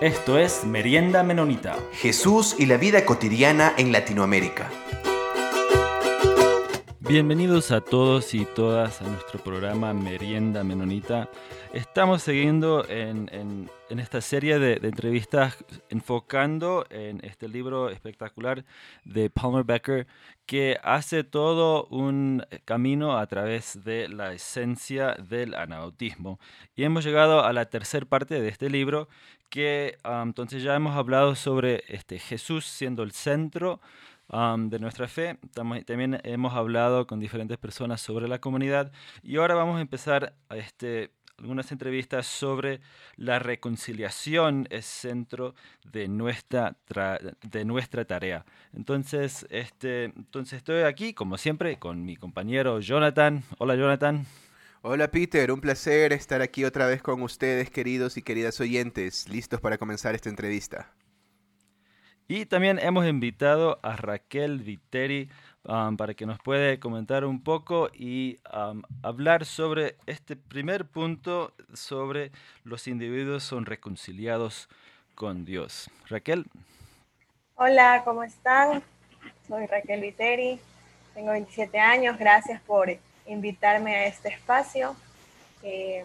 Esto es Merienda Menonita. Jesús y la vida cotidiana en Latinoamérica. Bienvenidos a todos y todas a nuestro programa Merienda Menonita. Estamos siguiendo en esta serie de entrevistas enfocando en este libro espectacular de Palmer Becker que hace todo un camino a través de la esencia del anabautismo. Y hemos llegado a la tercera parte de este libro que entonces ya hemos hablado sobre Jesús siendo el centro de nuestra fe. También hemos hablado con diferentes personas sobre la comunidad y ahora vamos a empezar algunas entrevistas sobre la reconciliación es centro de nuestra tarea. Entonces estoy aquí como siempre con mi compañero Jonathan. Hola Jonathan. Hola Peter, un placer estar aquí otra vez con ustedes, queridos y queridas oyentes, listos para comenzar esta entrevista. Y también hemos invitado a Raquel Viteri para que nos pueda comentar un poco y hablar sobre este primer punto sobre los individuos son reconciliados con Dios. Raquel. Hola, ¿cómo están? Soy Raquel Viteri, tengo 27 años, gracias por invitarme a este espacio y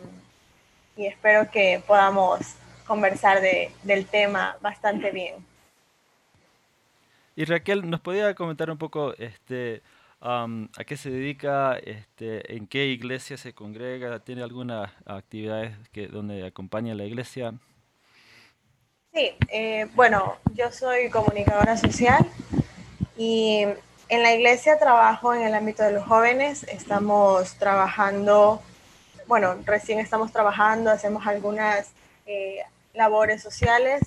espero que podamos conversar del tema bastante bien. Y Raquel, ¿nos podía comentar un poco a qué se dedica, en qué iglesia se congrega? ¿Tiene algunas actividades donde acompaña la iglesia? Sí, yo soy comunicadora social y en la iglesia trabajo en el ámbito de los jóvenes. Recién estamos trabajando, hacemos algunas labores sociales,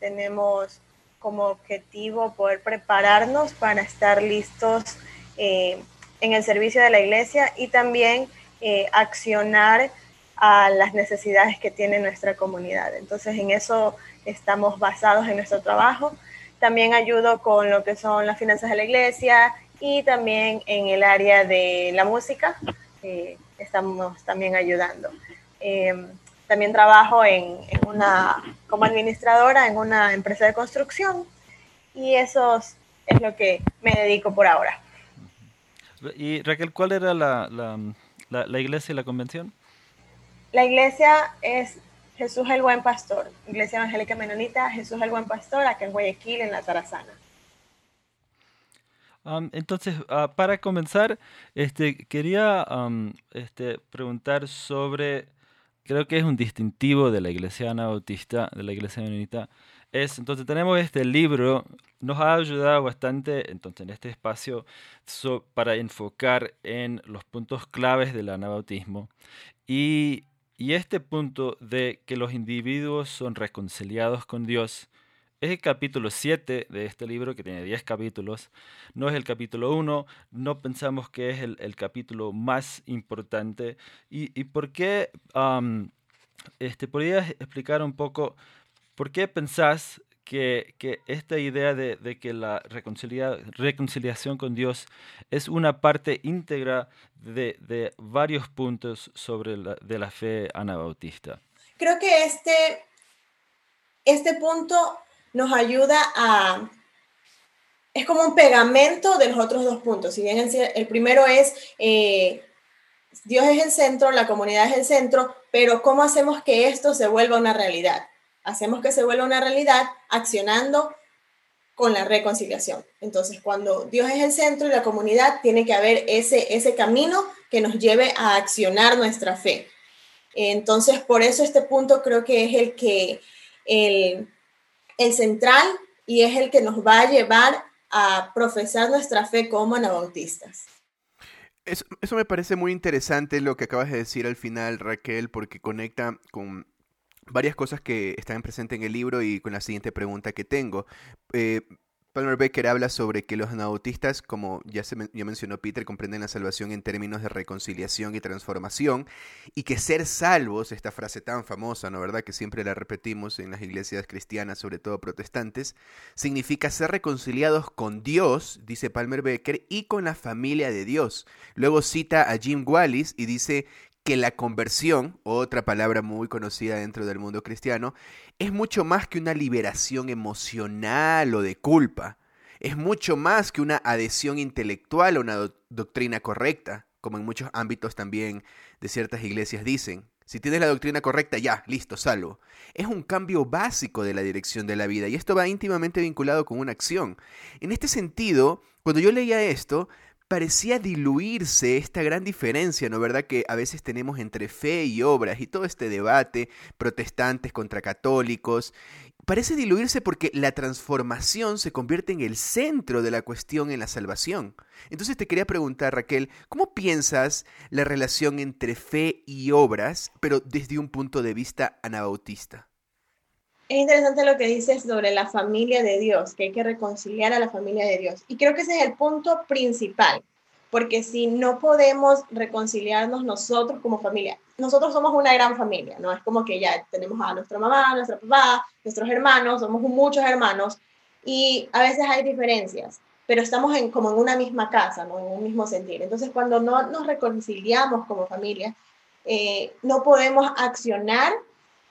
tenemos como objetivo poder prepararnos para estar listos en el servicio de la iglesia y también accionar a las necesidades que tiene nuestra comunidad. Entonces, en eso estamos basados en nuestro trabajo. También ayudo con lo que son las finanzas de la iglesia y también en el área de la música estamos también ayudando. También trabajo como administradora en una empresa de construcción y eso es lo que me dedico por ahora. Y Raquel, ¿cuál era la iglesia y la convención? La iglesia es Jesús el Buen Pastor, Iglesia Evangélica Menonita, Jesús el Buen Pastor, acá en Guayaquil, en la Tarazana. Entonces, para comenzar, quería preguntar sobre... Creo que es un distintivo de la iglesia anabautista, de la iglesia menonita. Entonces tenemos este libro, nos ha ayudado bastante entonces, en este espacio para enfocar en los puntos claves del anabautismo. Y este punto de que los individuos son reconciliados con Dios es el capítulo 7 de este libro, que tiene 10 capítulos. No es el capítulo 1, no pensamos que es el capítulo más importante. ¿Y por qué? ¿Podrías explicar un poco por qué pensás que esta idea de que la reconciliación con Dios es una parte íntegra de varios puntos sobre de la fe anabautista? Creo que este punto nos ayuda a... Es como un pegamento de los otros dos puntos. Si bien el primero es Dios es el centro, la comunidad es el centro, pero ¿cómo hacemos que esto se vuelva una realidad? Hacemos que se vuelva una realidad accionando con la reconciliación. Entonces, cuando Dios es el centro y la comunidad, tiene que haber ese camino que nos lleve a accionar nuestra fe. Entonces, por eso este punto creo que es el que... el central y es el que nos va a llevar a profesar nuestra fe como anabautistas. Eso me parece muy interesante lo que acabas de decir al final, Raquel, porque conecta con varias cosas que están presentes en el libro y con la siguiente pregunta que tengo. Palmer Becker habla sobre que los anabautistas, como ya mencionó Peter, comprenden la salvación en términos de reconciliación y transformación, y que ser salvos, esta frase tan famosa, ¿no verdad?, que siempre la repetimos en las iglesias cristianas, sobre todo protestantes, significa ser reconciliados con Dios, dice Palmer Becker, y con la familia de Dios. Luego cita a Jim Wallis y dice que la conversión, otra palabra muy conocida dentro del mundo cristiano, es mucho más que una liberación emocional o de culpa. Es mucho más que una adhesión intelectual a una doctrina correcta, como en muchos ámbitos también de ciertas iglesias dicen. Si tienes la doctrina correcta, ya, listo, salvo. Es un cambio básico de la dirección de la vida y esto va íntimamente vinculado con una acción. En este sentido, cuando yo leía esto, parecía diluirse esta gran diferencia, ¿no? ¿Verdad? Que a veces tenemos entre fe y obras y todo este debate, protestantes contra católicos. Parece diluirse porque la transformación se convierte en el centro de la cuestión en la salvación. Entonces te quería preguntar, Raquel, ¿cómo piensas la relación entre fe y obras, pero desde un punto de vista anabautista? Es interesante lo que dices sobre la familia de Dios, que hay que reconciliar a la familia de Dios. Y creo que ese es el punto principal, porque si no podemos reconciliarnos nosotros como familia, nosotros somos una gran familia, ¿no? Es como que ya tenemos a nuestra mamá, nuestro papá, nuestros hermanos, somos muchos hermanos, y a veces hay diferencias, pero estamos como en una misma casa, ¿no? En un mismo sentir. Entonces, cuando no nos reconciliamos como familia, no podemos accionar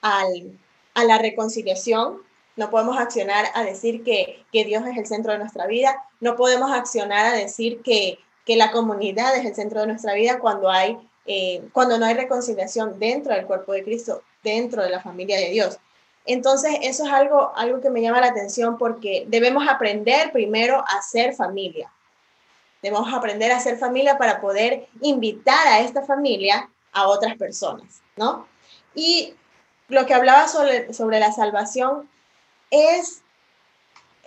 a la reconciliación, no podemos accionar a decir que Dios es el centro de nuestra vida, no podemos accionar a decir que la comunidad es el centro de nuestra vida cuando no hay reconciliación dentro del cuerpo de Cristo, dentro de la familia de Dios. Entonces eso es algo que me llama la atención porque debemos aprender primero a ser familia. Debemos aprender a ser familia para poder invitar a esta familia a otras personas, ¿no? Y lo que hablaba sobre la salvación es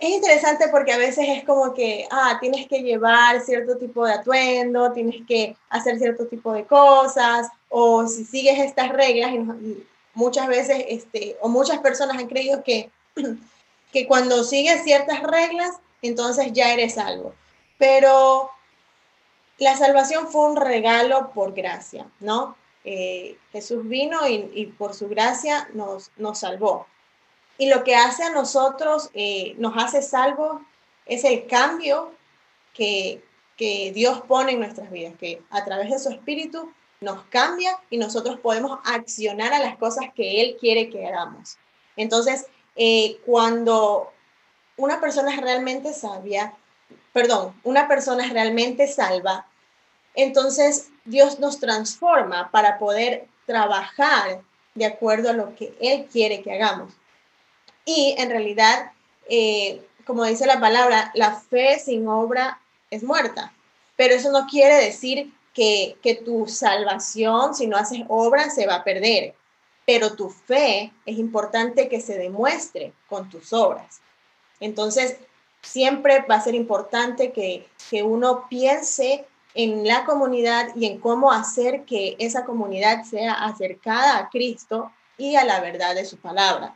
interesante porque a veces es como que, tienes que llevar cierto tipo de atuendo, tienes que hacer cierto tipo de cosas, o si sigues estas reglas, y muchas veces, o muchas personas han creído que cuando sigues ciertas reglas, entonces ya eres salvo. Pero la salvación fue un regalo por gracia, ¿no? Jesús vino y por su gracia nos salvó. Y lo que hace a nosotros, nos hace salvos, es el cambio que Dios pone en nuestras vidas, que a través de su Espíritu nos cambia y nosotros podemos accionar a las cosas que Él quiere que hagamos. Entonces, cuando una persona es realmente una persona es realmente salva, entonces Dios nos transforma para poder trabajar de acuerdo a lo que Él quiere que hagamos. Y en realidad, como dice la palabra, la fe sin obra es muerta. Pero eso no quiere decir que tu salvación, si no haces obra, se va a perder. Pero tu fe es importante que se demuestre con tus obras. Entonces, siempre va a ser importante que uno piense en la comunidad y en cómo hacer que esa comunidad sea acercada a Cristo y a la verdad de su palabra,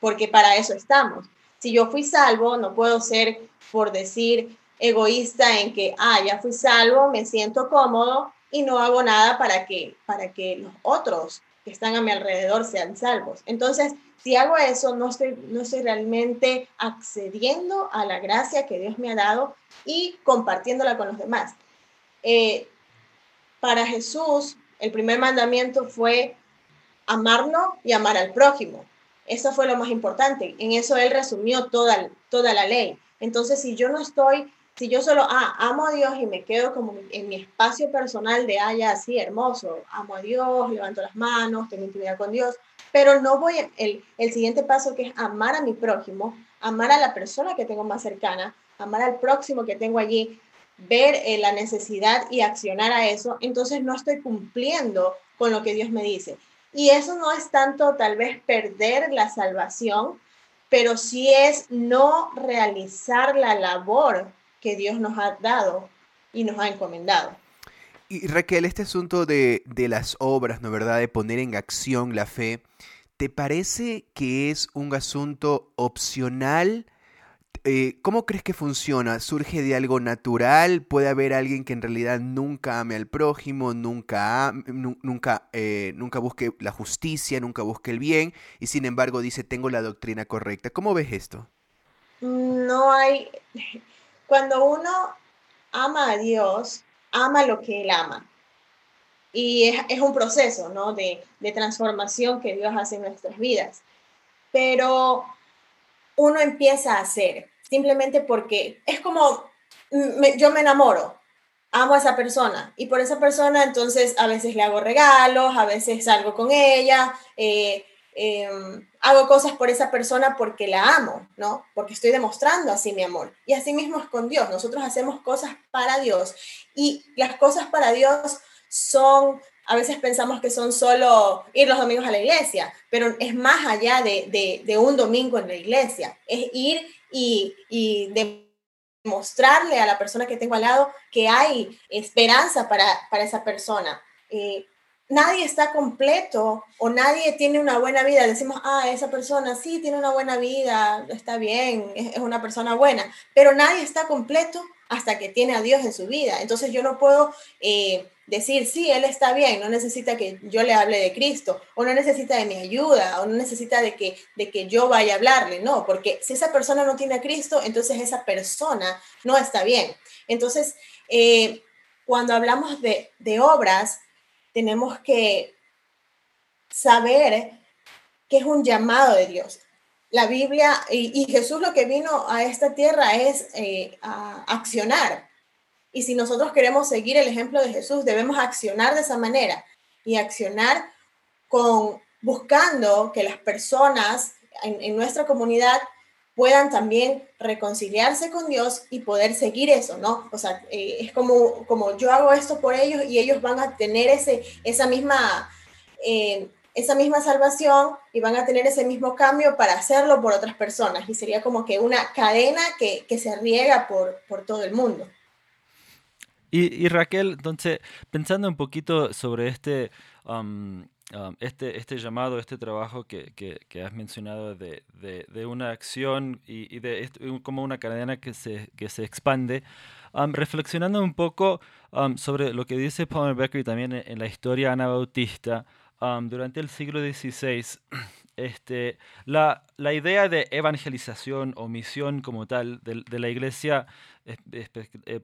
porque para eso estamos. Si yo fui salvo, no puedo ser, por decir, egoísta en que, ya fui salvo, me siento cómodo y no hago nada para que los otros que están a mi alrededor sean salvos. Entonces, si hago eso, no estoy realmente accediendo a la gracia que Dios me ha dado y compartiéndola con los demás. Para Jesús, el primer mandamiento fue amarnos y amar al prójimo. Eso fue lo más importante. En eso Él resumió toda la ley. Entonces, si yo solo amo a Dios y me quedo como en mi espacio personal de así hermoso, amo a Dios, levanto las manos, tengo intimidad con Dios, pero no voy el siguiente paso, que es amar a mi prójimo, amar a la persona que tengo más cercana, amar al próximo que tengo allí, ver la necesidad y accionar a eso, entonces no estoy cumpliendo con lo que Dios me dice. Y eso no es tanto tal vez perder la salvación, pero sí es no realizar la labor que Dios nos ha dado y nos ha encomendado. Y Raquel, este asunto de las obras, ¿no? ¿Verdad? De poner en acción la fe, ¿te parece que es un asunto opcional? ¿Cómo crees que funciona? ¿Surge de algo natural? ¿Puede haber alguien que en realidad nunca ame al prójimo, nunca busque la justicia, nunca busque el bien, y sin embargo dice, tengo la doctrina correcta? ¿Cómo ves esto? Cuando uno ama a Dios, ama lo que Él ama. Y es un proceso, ¿no?, de transformación que Dios hace en nuestras vidas. Pero uno empieza a hacer, simplemente porque es como, yo me enamoro, amo a esa persona, y por esa persona entonces a veces le hago regalos, a veces salgo con ella, hago cosas por esa persona porque la amo, ¿no? Porque estoy demostrando así mi amor. Y así mismo es con Dios. Nosotros hacemos cosas para Dios. Y las cosas para Dios son, a veces pensamos que son solo ir los domingos a la iglesia, pero es más allá de un domingo en la iglesia. Es ir y demostrarle a la persona que tengo al lado que hay esperanza para esa persona. Nadie está completo o nadie tiene una buena vida. Decimos, esa persona sí tiene una buena vida, está bien, es una persona buena. Pero nadie está completo hasta que tiene a Dios en su vida. Entonces yo no puedo decir, sí, él está bien, no necesita que yo le hable de Cristo, o no necesita de mi ayuda, o no necesita de que yo vaya a hablarle. No, porque si esa persona no tiene a Cristo, entonces esa persona no está bien. Entonces, cuando hablamos de obras, tenemos que saber que es un llamado de Dios. La Biblia y Jesús lo que vino a esta tierra es a accionar. Y si nosotros queremos seguir el ejemplo de Jesús, debemos accionar de esa manera. Y accionar buscando que las personas en nuestra comunidad puedan también reconciliarse con Dios y poder seguir eso, ¿no? O sea, es como yo hago esto por ellos y ellos van a tener esa misma salvación y van a tener ese mismo cambio para hacerlo por otras personas. Y sería como que una cadena que se riega por todo el mundo. Y Raquel, entonces, pensando un poquito sobre este llamado, este trabajo que has mencionado de una acción y de como una cadena que se expande, reflexionando un poco sobre lo que dice Palmer Becker y también en la historia anabautista, durante el siglo XVI, la idea de evangelización o misión como tal de la iglesia,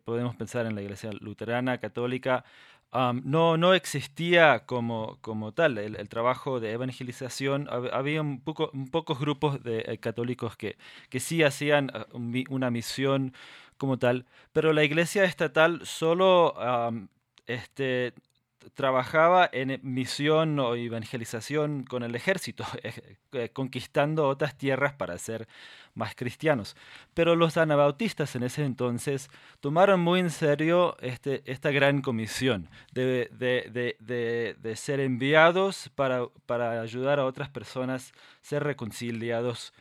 podemos pensar en la iglesia luterana, católica, no existía como tal el trabajo de evangelización. Había pocos grupos de católicos que sí hacían una misión como tal, pero la iglesia estatal solo trabajaba en misión o evangelización con el ejército, conquistando otras tierras para ser más cristianos. Pero los anabautistas en ese entonces tomaron muy en serio esta gran comisión de ser enviados para ayudar a otras personas a ser reconciliados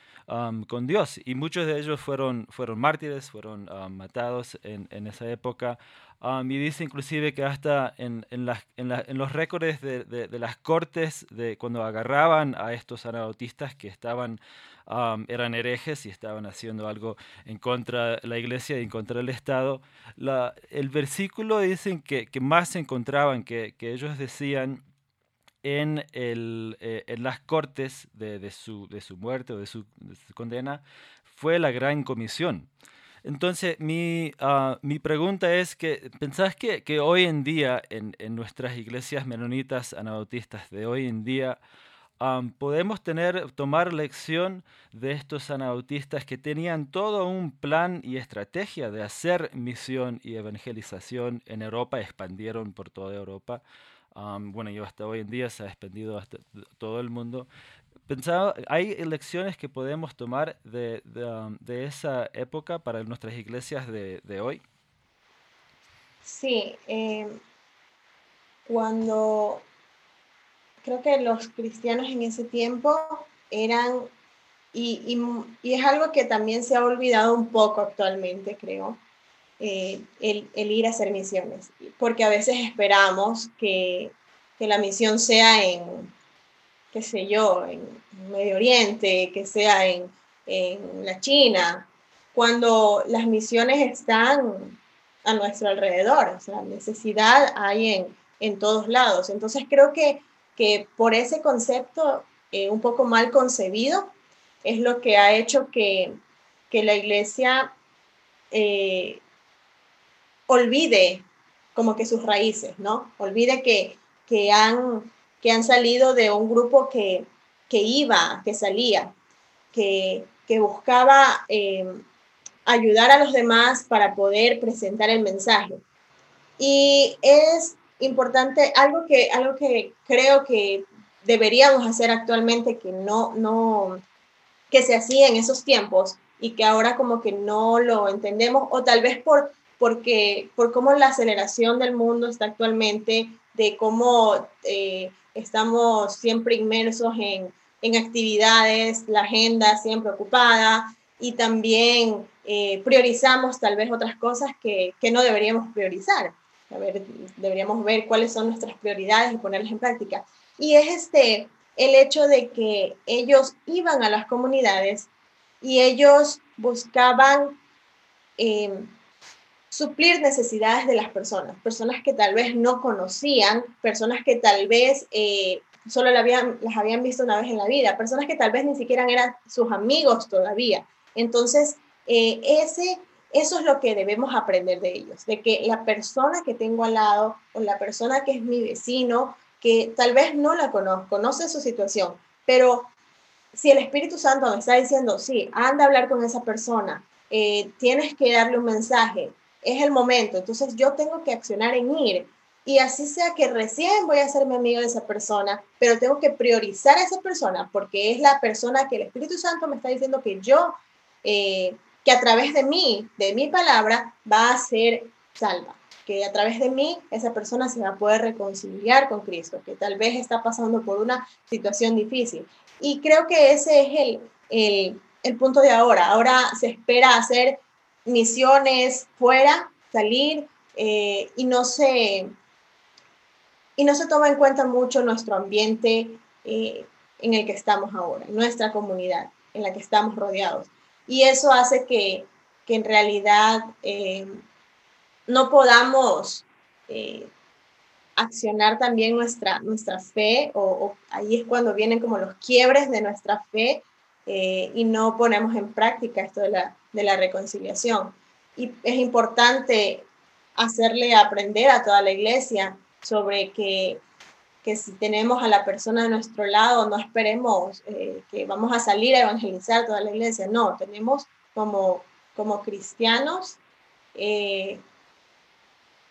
con Dios. Y muchos de ellos fueron mártires, fueron matados en esa época. Y dice inclusive que hasta en los récords de las cortes, de cuando agarraban a estos anabautistas que eran herejes y estaban haciendo algo en contra de la iglesia y en contra del Estado, el versículo dicen que más se encontraban, que ellos decían en las cortes de su muerte o de su condena, fue la gran comisión. Entonces, mi pregunta es, ¿pensás que hoy en día, en nuestras iglesias menonitas anabautistas de hoy en día, podemos tomar lección de estos anabautistas que tenían todo un plan y estrategia de hacer misión y evangelización en Europa, expandieron por toda Europa? Y hasta hoy en día se ha expandido hasta todo el mundo. Pensaba, ¿hay lecciones que podemos tomar de esa época para nuestras iglesias de hoy? Sí, creo que los cristianos en ese tiempo eran, y es algo que también se ha olvidado un poco actualmente, creo, el ir a hacer misiones, porque a veces esperamos que la misión sea qué sé yo, en Medio Oriente, que sea en la China, cuando las misiones están a nuestro alrededor. O sea, necesidad hay en todos lados. Entonces creo que por ese concepto un poco mal concebido es lo que ha hecho que la iglesia olvide como que sus raíces, ¿no? Olvide que que han salido de un grupo que buscaba ayudar a los demás para poder presentar el mensaje. Y es importante, algo que creo que deberíamos hacer actualmente, que no que se hacía en esos tiempos y que ahora como que no lo entendemos, o tal vez por cómo la aceleración del mundo está actualmente, de cómo estamos siempre inmersos en actividades, la agenda siempre ocupada, y también priorizamos tal vez otras cosas que no deberíamos priorizar. A ver, deberíamos ver cuáles son nuestras prioridades y ponerlas en práctica. Y es el hecho de que ellos iban a las comunidades y ellos buscaban suplir necesidades de las personas que tal vez no conocían, personas que tal vez solo las habían visto una vez en la vida, personas que tal vez ni siquiera eran sus amigos todavía. Entonces, eso es lo que debemos aprender de ellos, de que la persona que tengo al lado o la persona que es mi vecino, que tal vez no la conozco, conoce su situación, pero si el Espíritu Santo me está diciendo, sí, anda a hablar con esa persona, tienes que darle un mensaje, es el momento, entonces yo tengo que accionar en ir, y así sea que recién voy a hacerme amigo de esa persona, pero tengo que priorizar a esa persona, porque es la persona que el Espíritu Santo me está diciendo que yo... que a través de mí, de mi palabra, va a ser salva, que a través de mí esa persona se va a poder reconciliar con Cristo, que tal vez está pasando por una situación difícil. Y creo que ese es el punto de ahora. Ahora se espera hacer misiones fuera, salir, y no se toma en cuenta mucho nuestro ambiente en el que estamos ahora, nuestra comunidad en la que estamos rodeados. Y eso hace que en realidad no podamos accionar también nuestra fe, o ahí es cuando vienen como los quiebres de nuestra fe y no ponemos en práctica esto de la reconciliación. Y es importante hacerle aprender a toda la iglesia sobre que si tenemos a la persona de nuestro lado, no esperemos que vamos a salir a evangelizar toda la iglesia. No, tenemos como cristianos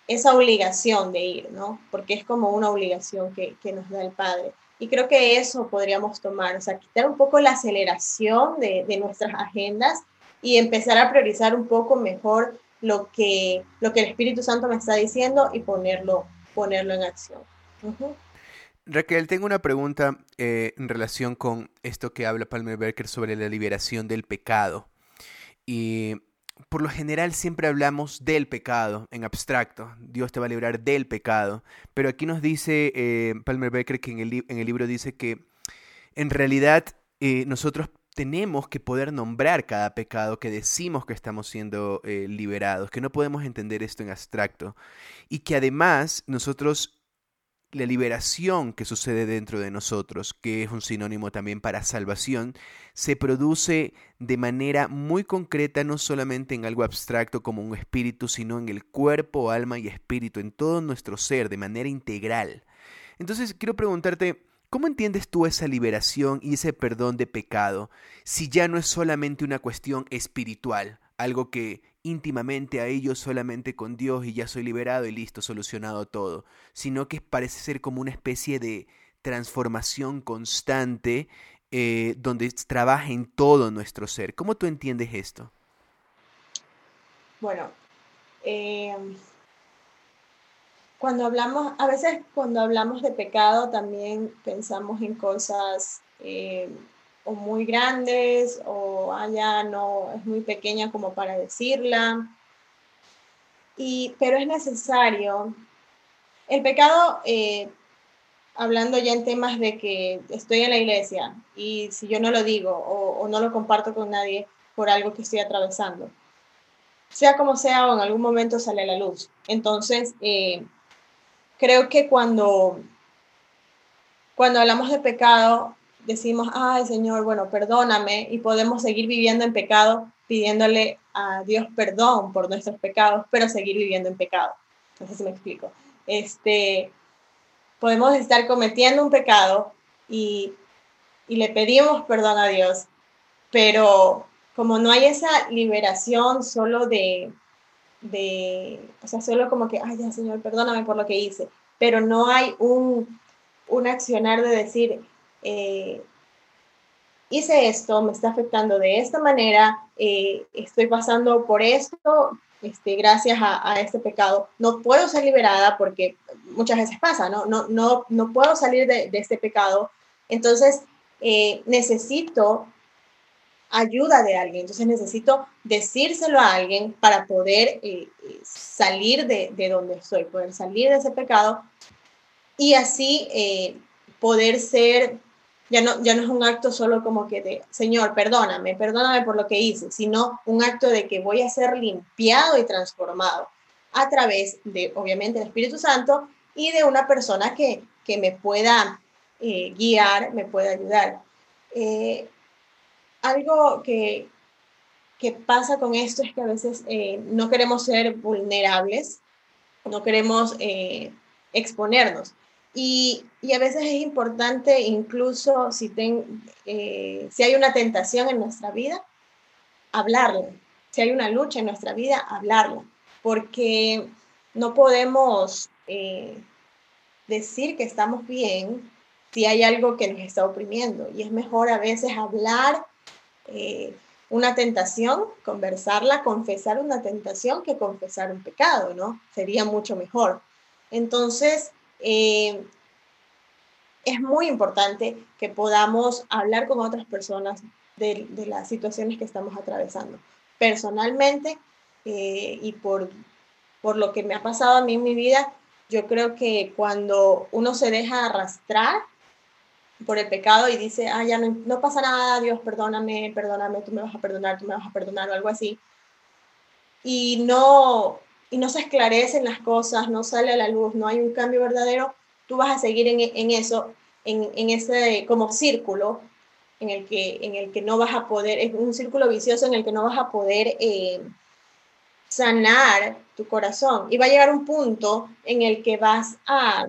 esa obligación de ir, ¿no? Porque es como una obligación que nos da el Padre. Y creo que eso podríamos tomar, o sea, quitar un poco la aceleración de nuestras agendas y empezar a priorizar un poco mejor lo que el Espíritu Santo me está diciendo y ponerlo en acción. Uh-huh. Raquel, tengo una pregunta en relación con esto que habla Palmer Becker sobre la liberación del pecado. Y por lo general siempre hablamos del pecado en abstracto. Dios te va a librar del pecado. Pero aquí nos dice Palmer Becker, que en el libro dice que en realidad nosotros tenemos que poder nombrar cada pecado que decimos que estamos siendo liberados, que no podemos entender esto en abstracto. Y que además nosotros... La liberación que sucede dentro de nosotros, que es un sinónimo también para salvación, se produce de manera muy concreta, no solamente en algo abstracto como un espíritu, sino en el cuerpo, alma y espíritu, en todo nuestro ser, de manera integral. Entonces, quiero preguntarte, ¿cómo entiendes tú esa liberación y ese perdón de pecado, si ya no es solamente una cuestión espiritual, algo que... íntimamente a ellos, solamente con Dios y ya soy liberado y listo, solucionado todo, sino que parece ser como una especie de transformación constante donde trabaja en todo nuestro ser? ¿Cómo tú entiendes esto? Bueno, a veces cuando hablamos de pecado también pensamos en cosas... o muy grandes, o allá no es muy pequeña como para decirla. Pero es necesario. El pecado, hablando ya en temas de que estoy en la iglesia, y si yo no lo digo o no lo comparto con nadie por algo que estoy atravesando, sea como sea, o en algún momento sale a la luz. Entonces, creo que cuando hablamos de pecado, decimos, ay Señor, bueno, perdóname, y podemos seguir viviendo en pecado, pidiéndole a Dios perdón por nuestros pecados, pero seguir viviendo en pecado. No sé si me explico. podemos estar cometiendo un pecado y le pedimos perdón a Dios, pero como no hay esa liberación solo o sea, solo como que, ay, ya, Señor, perdóname por lo que hice, pero no hay un accionar de decir, hice esto, me está afectando de esta manera, estoy pasando por esto, gracias a este pecado, no puedo ser liberada, porque muchas veces pasa, no puedo salir de este pecado, entonces necesito ayuda de alguien, entonces necesito decírselo a alguien para poder salir de donde estoy, poder salir de ese pecado, y así poder ser... Ya no es un acto solo como que de, Señor, perdóname por lo que hice, sino un acto de que voy a ser limpiado y transformado a través de, obviamente, el Espíritu Santo y de una persona que me pueda guiar, me pueda ayudar. Algo que pasa con esto es que a veces no queremos ser vulnerables, no queremos exponernos. Y a veces es importante, incluso si hay una tentación en nuestra vida, hablarla. Si hay una lucha en nuestra vida, hablarla. Porque no podemos decir que estamos bien si hay algo que nos está oprimiendo. Y es mejor a veces hablar una tentación, conversarla, confesar una tentación que confesar un pecado, ¿no? Sería mucho mejor. Entonces... es muy importante que podamos hablar con otras personas de las situaciones que estamos atravesando. Personalmente, y por lo que me ha pasado a mí en mi vida, yo creo que cuando uno se deja arrastrar por el pecado y dice, ya no pasa nada, Dios, perdóname, tú me vas a perdonar, o algo así, y no se esclarecen las cosas, no sale a la luz, no hay un cambio verdadero, tú vas a seguir en eso, en ese como círculo en el que no vas a poder, es un círculo vicioso en el que no vas a poder sanar tu corazón. Y va a llegar un punto en el que vas a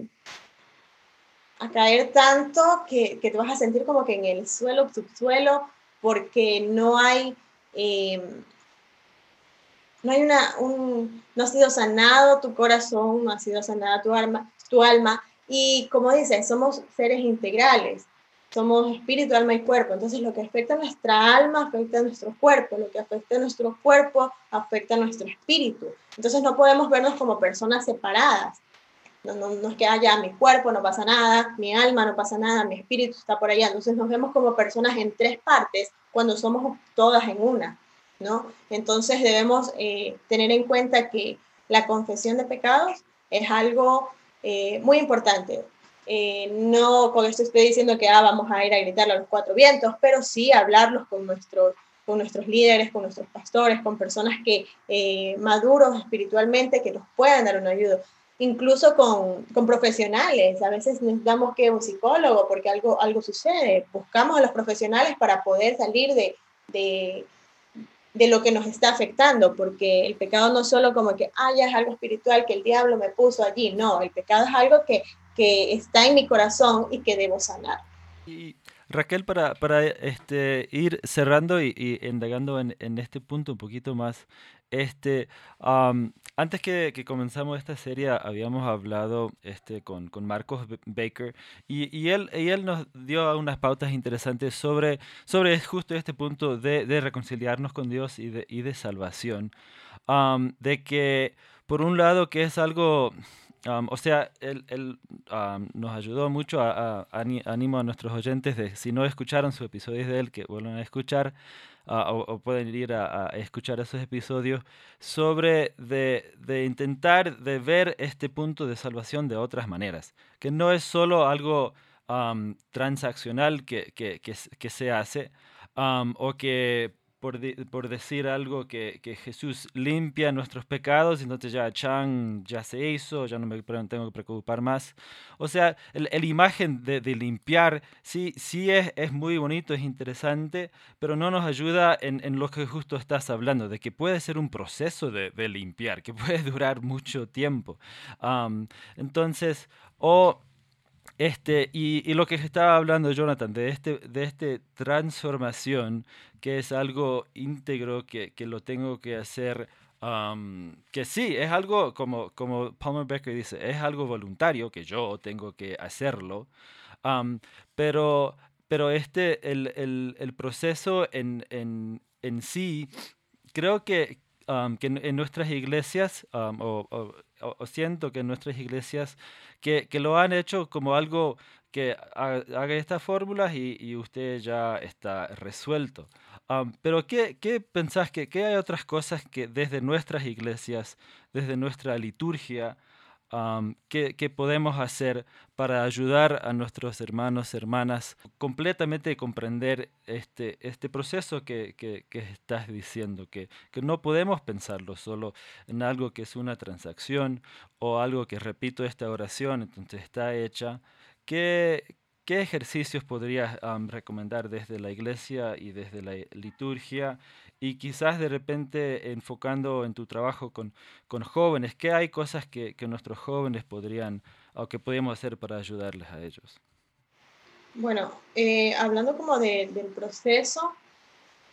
caer tanto que te vas a sentir como que en el suelo, subsuelo, porque no hay... no ha sido sanado tu corazón, no ha sido sanada tu alma, y como dices, somos seres integrales, somos espíritu, alma y cuerpo, entonces lo que afecta a nuestra alma afecta a nuestro cuerpo, lo que afecta a nuestro cuerpo afecta a nuestro espíritu, entonces no podemos vernos como personas separadas, no es que haya mi cuerpo, no pasa nada, mi alma no pasa nada, mi espíritu está por allá, entonces nos vemos como personas en tres partes cuando somos todas en una, ¿no? Entonces debemos tener en cuenta que la confesión de pecados es algo muy importante. No con esto estoy diciendo que vamos a ir a gritarlo a los cuatro vientos, pero sí hablarlos con nuestros líderes, con nuestros pastores, con personas que maduros espiritualmente, que nos puedan dar una ayuda. Incluso con profesionales, a veces necesitamos que un psicólogo, porque algo sucede. Buscamos a los profesionales para poder salir de lo que nos está afectando, porque el pecado no es solo como que, ya es algo espiritual que el diablo me puso allí, no, el pecado es algo que está en mi corazón y que debo sanar. Y Raquel, para ir cerrando y indagando en este punto un poquito más, antes que comenzamos esta serie habíamos hablado con Marcos Baker y él nos dio unas pautas interesantes sobre justo este punto de reconciliarnos con Dios y de salvación, de que por un lado que es algo... Él nos ayudó mucho, animo a nuestros oyentes, si no escucharon sus episodios de él, que vuelvan a escuchar, o pueden ir a escuchar esos episodios, sobre de intentar de ver este punto de salvación de otras maneras, que no es solo algo transaccional que se hace, o que... Por decir algo que Jesús limpia nuestros pecados, entonces ya se hizo, ya no me tengo que preocupar más. O sea, el imagen de limpiar sí es muy bonito, es interesante, pero no nos ayuda en lo que justo estás hablando, de que puede ser un proceso de limpiar, que puede durar mucho tiempo. Entonces, Y lo que estaba hablando Jonathan, de transformación, que es algo íntegro que lo tengo que hacer, que sí, es algo, como Palmer Becker dice, es algo voluntario, que yo tengo que hacerlo, pero el proceso en sí, creo que en nuestras iglesias, o siento que en nuestras iglesias que lo han hecho como algo que haga estas fórmulas y usted ya está resuelto. Pero ¿qué pensás que hay otras cosas que desde nuestras iglesias, desde nuestra liturgia, que podemos hacer para ayudar a nuestros hermanos, hermanas, completamente comprender este proceso que estás diciendo, que no podemos pensarlo solo en algo que es una transacción o algo que, repito, esta oración, entonces está hecha? ¿Qué ejercicios podrías recomendar desde la iglesia y desde la liturgia? Y quizás de repente enfocando en tu trabajo con jóvenes, ¿qué hay cosas que nuestros jóvenes podrían o que podríamos hacer para ayudarles a ellos? Bueno, hablando como del proceso,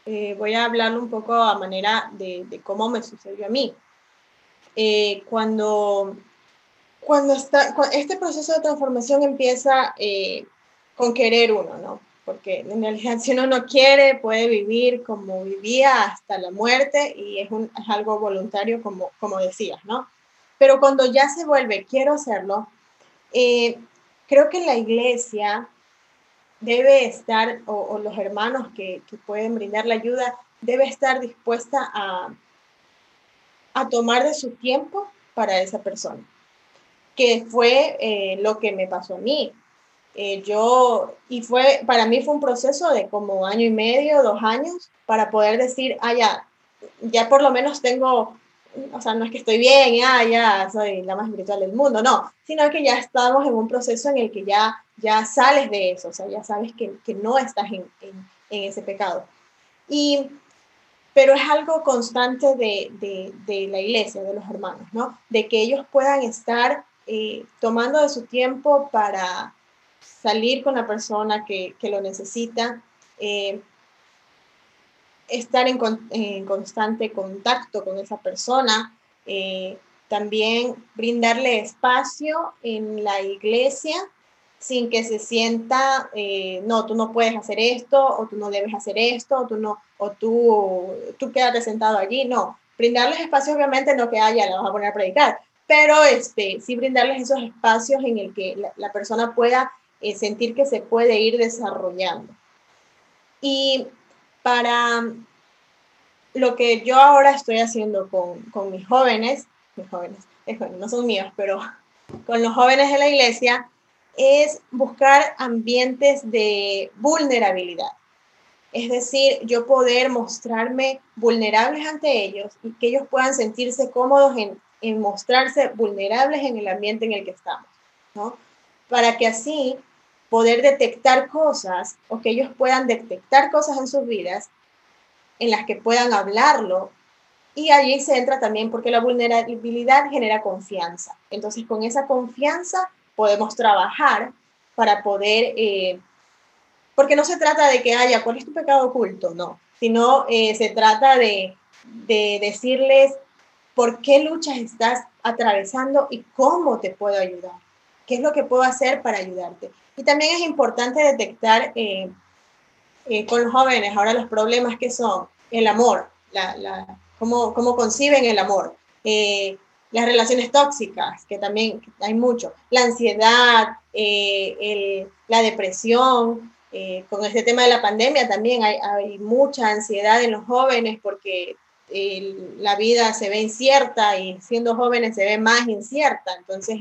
voy a hablarlo un poco a manera de cómo me sucedió a mí. Cuando este proceso de transformación empieza con querer uno, ¿no? Porque en realidad si uno no quiere, puede vivir como vivía hasta la muerte y es algo voluntario, como decías, ¿no? Pero cuando ya se vuelve, quiero hacerlo, creo que la iglesia debe estar, o los hermanos que pueden brindar la ayuda, debe estar dispuesta a tomar de su tiempo para esa persona, que fue lo que me pasó a mí. Para mí fue un proceso de como 1.5 años, 2 años, para poder decir, ya por lo menos tengo, o sea, no es que estoy bien, ya soy la más espiritual del mundo, no, sino que ya estamos en un proceso en el que ya sales de eso, o sea, ya sabes que no estás en ese pecado. Pero es algo constante de la iglesia, de los hermanos, ¿no? De que ellos puedan estar tomando de su tiempo para salir con la persona que lo necesita, estar en constante contacto con esa persona, también brindarle espacio en la iglesia sin que se sienta, no, tú no puedes hacer esto, o tú no debes hacer esto, o tú quédate sentado allí, no. Brindarles espacio, obviamente, no que la vas a poner a predicar, pero sí brindarles esos espacios en el que la persona pueda sentir que se puede ir desarrollando. Y para lo que yo ahora estoy haciendo con mis jóvenes, no son míos, pero con los jóvenes de la iglesia, es buscar ambientes de vulnerabilidad. Es decir, yo poder mostrarme vulnerables ante ellos y que ellos puedan sentirse cómodos en mostrarse vulnerables en el ambiente en el que estamos, ¿no? Para que así poder detectar cosas, o que ellos puedan detectar cosas en sus vidas en las que puedan hablarlo, y allí se entra también porque la vulnerabilidad genera confianza. Entonces, con esa confianza podemos trabajar para poder, porque no se trata de que ¿cuál es tu pecado oculto? No, sino se trata de decirles por qué luchas estás atravesando y cómo te puedo ayudar, qué es lo que puedo hacer para ayudarte. Y también es importante detectar con los jóvenes ahora los problemas que son el amor, cómo conciben el amor, las relaciones tóxicas, que también hay mucho, la ansiedad, la depresión, con este tema de la pandemia también hay mucha ansiedad en los jóvenes porque la vida se ve incierta y siendo jóvenes se ve más incierta, entonces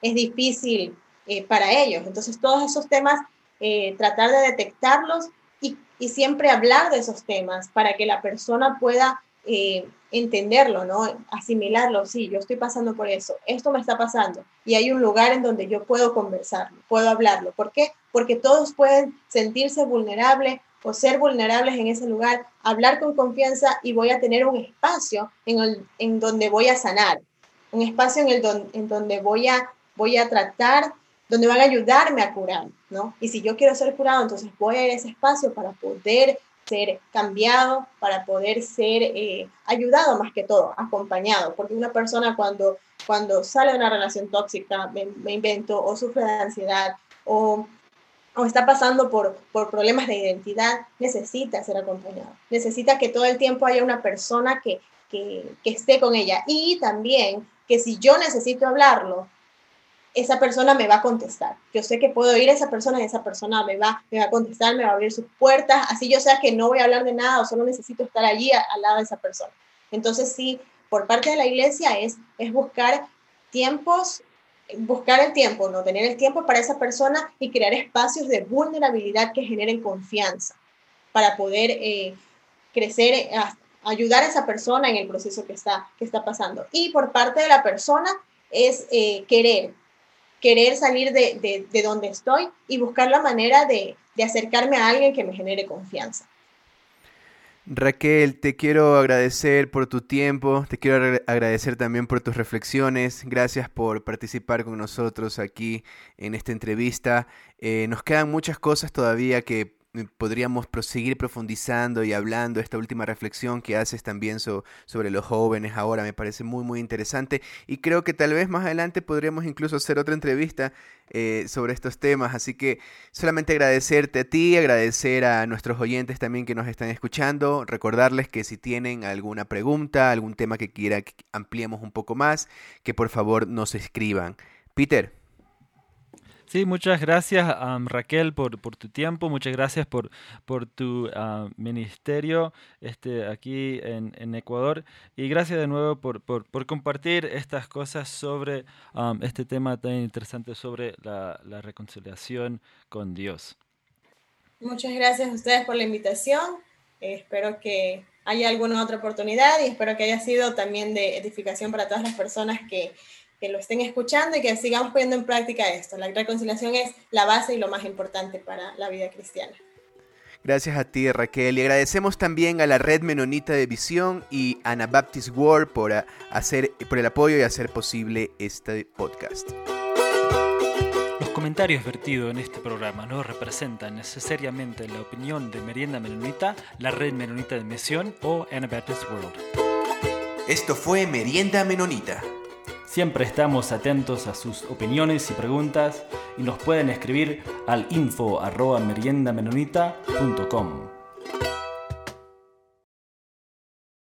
es difícil para ellos. Entonces todos esos temas, tratar de detectarlos y siempre hablar de esos temas para que la persona pueda entenderlo, ¿no? Asimilarlo, sí, yo estoy pasando por eso, esto me está pasando, y hay un lugar en donde yo puedo conversarlo, puedo hablarlo. ¿Por qué? Porque todos pueden sentirse vulnerables o ser vulnerables en ese lugar, hablar con confianza, y voy a tener un espacio en donde voy a sanar, un espacio en donde voy a tratar donde van a ayudarme a curar, ¿no? Y si yo quiero ser curado, entonces voy a ese espacio para poder ser cambiado, para poder ser ayudado más que todo, acompañado. Porque una persona cuando sale de una relación tóxica, me invento, o sufre de ansiedad, o está pasando por problemas de identidad, necesita ser acompañado. Necesita que todo el tiempo haya una persona que esté con ella. Y también que si yo necesito hablarlo, esa persona me va a contestar. Yo sé que puedo ir a esa persona y esa persona me va a contestar, me va a abrir sus puertas, así yo sea que no voy a hablar de nada o solo necesito estar allí al lado de esa persona. Entonces sí, por parte de la iglesia es buscar el tiempo, ¿no? Tener el tiempo para esa persona y crear espacios de vulnerabilidad que generen confianza para poder crecer, ayudar a esa persona en el proceso que está pasando. Y por parte de la persona es querer salir de donde estoy y buscar la manera de acercarme a alguien que me genere confianza. Raquel, te quiero agradecer por tu tiempo, te quiero agradecer también por tus reflexiones, gracias por participar con nosotros aquí en esta entrevista. Nos quedan muchas cosas todavía que podríamos proseguir profundizando y hablando. Esta última reflexión que haces también sobre los jóvenes ahora me parece muy, muy interesante, y creo que tal vez más adelante podríamos incluso hacer otra entrevista sobre estos temas, así que solamente agradecerte a ti, agradecer a nuestros oyentes también que nos están escuchando, recordarles que si tienen alguna pregunta, algún tema que quiera que ampliemos un poco más, que por favor nos escriban. Peter. Sí, muchas gracias, Raquel, por tu tiempo, muchas gracias por tu ministerio aquí en Ecuador, y gracias de nuevo por compartir estas cosas sobre este tema tan interesante sobre la reconciliación con Dios. Muchas gracias a ustedes por la invitación, espero que haya alguna otra oportunidad y espero que haya sido también de edificación para todas las personas que lo estén escuchando y que sigamos poniendo en práctica esto. La reconciliación es la base y lo más importante para la vida cristiana. Gracias a ti, Raquel, y agradecemos también a la Red Menonita de Visión y Anabaptist World por el apoyo y hacer posible este podcast. Los comentarios vertidos en este programa no representan necesariamente la opinión de Merienda Menonita, la Red Menonita de Visión o Anabaptist World. Esto fue Merienda Menonita. Siempre estamos atentos a sus opiniones y preguntas, y nos pueden escribir al info@meriendamenonita.com.